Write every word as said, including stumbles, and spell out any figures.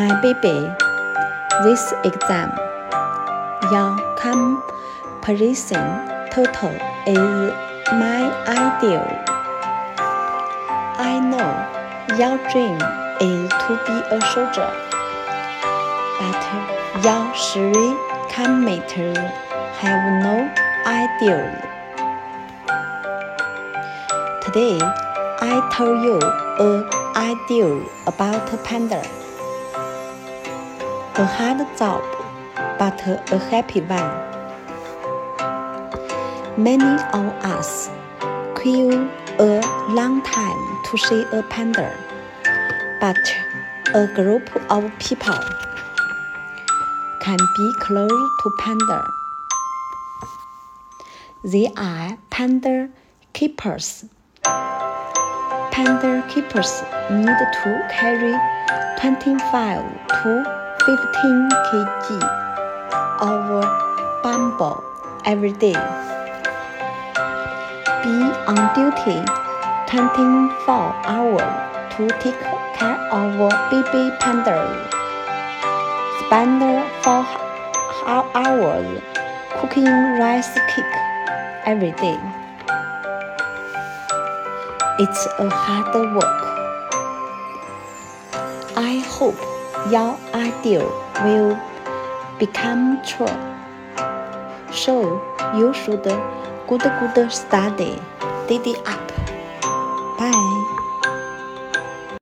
My baby, this exam, your comparison total is my ideal. I know your dream is to be a soldier, but your three commenters have no ideal. Today, I tell you an ideal about panda.A hard job, but a happy one. Many of us queue a long time to see a panda, but a group of people can be close to panda. They are panda keepers. Panda keepers need to carry twenty-five to.fifteen kilograms of bamboo every day. Be on duty twenty-four hours to take care of baby panda. Spend four hours cooking rice cake every day. It's a hard work. I hope your ideal will become true. So you should good good study, dig it up.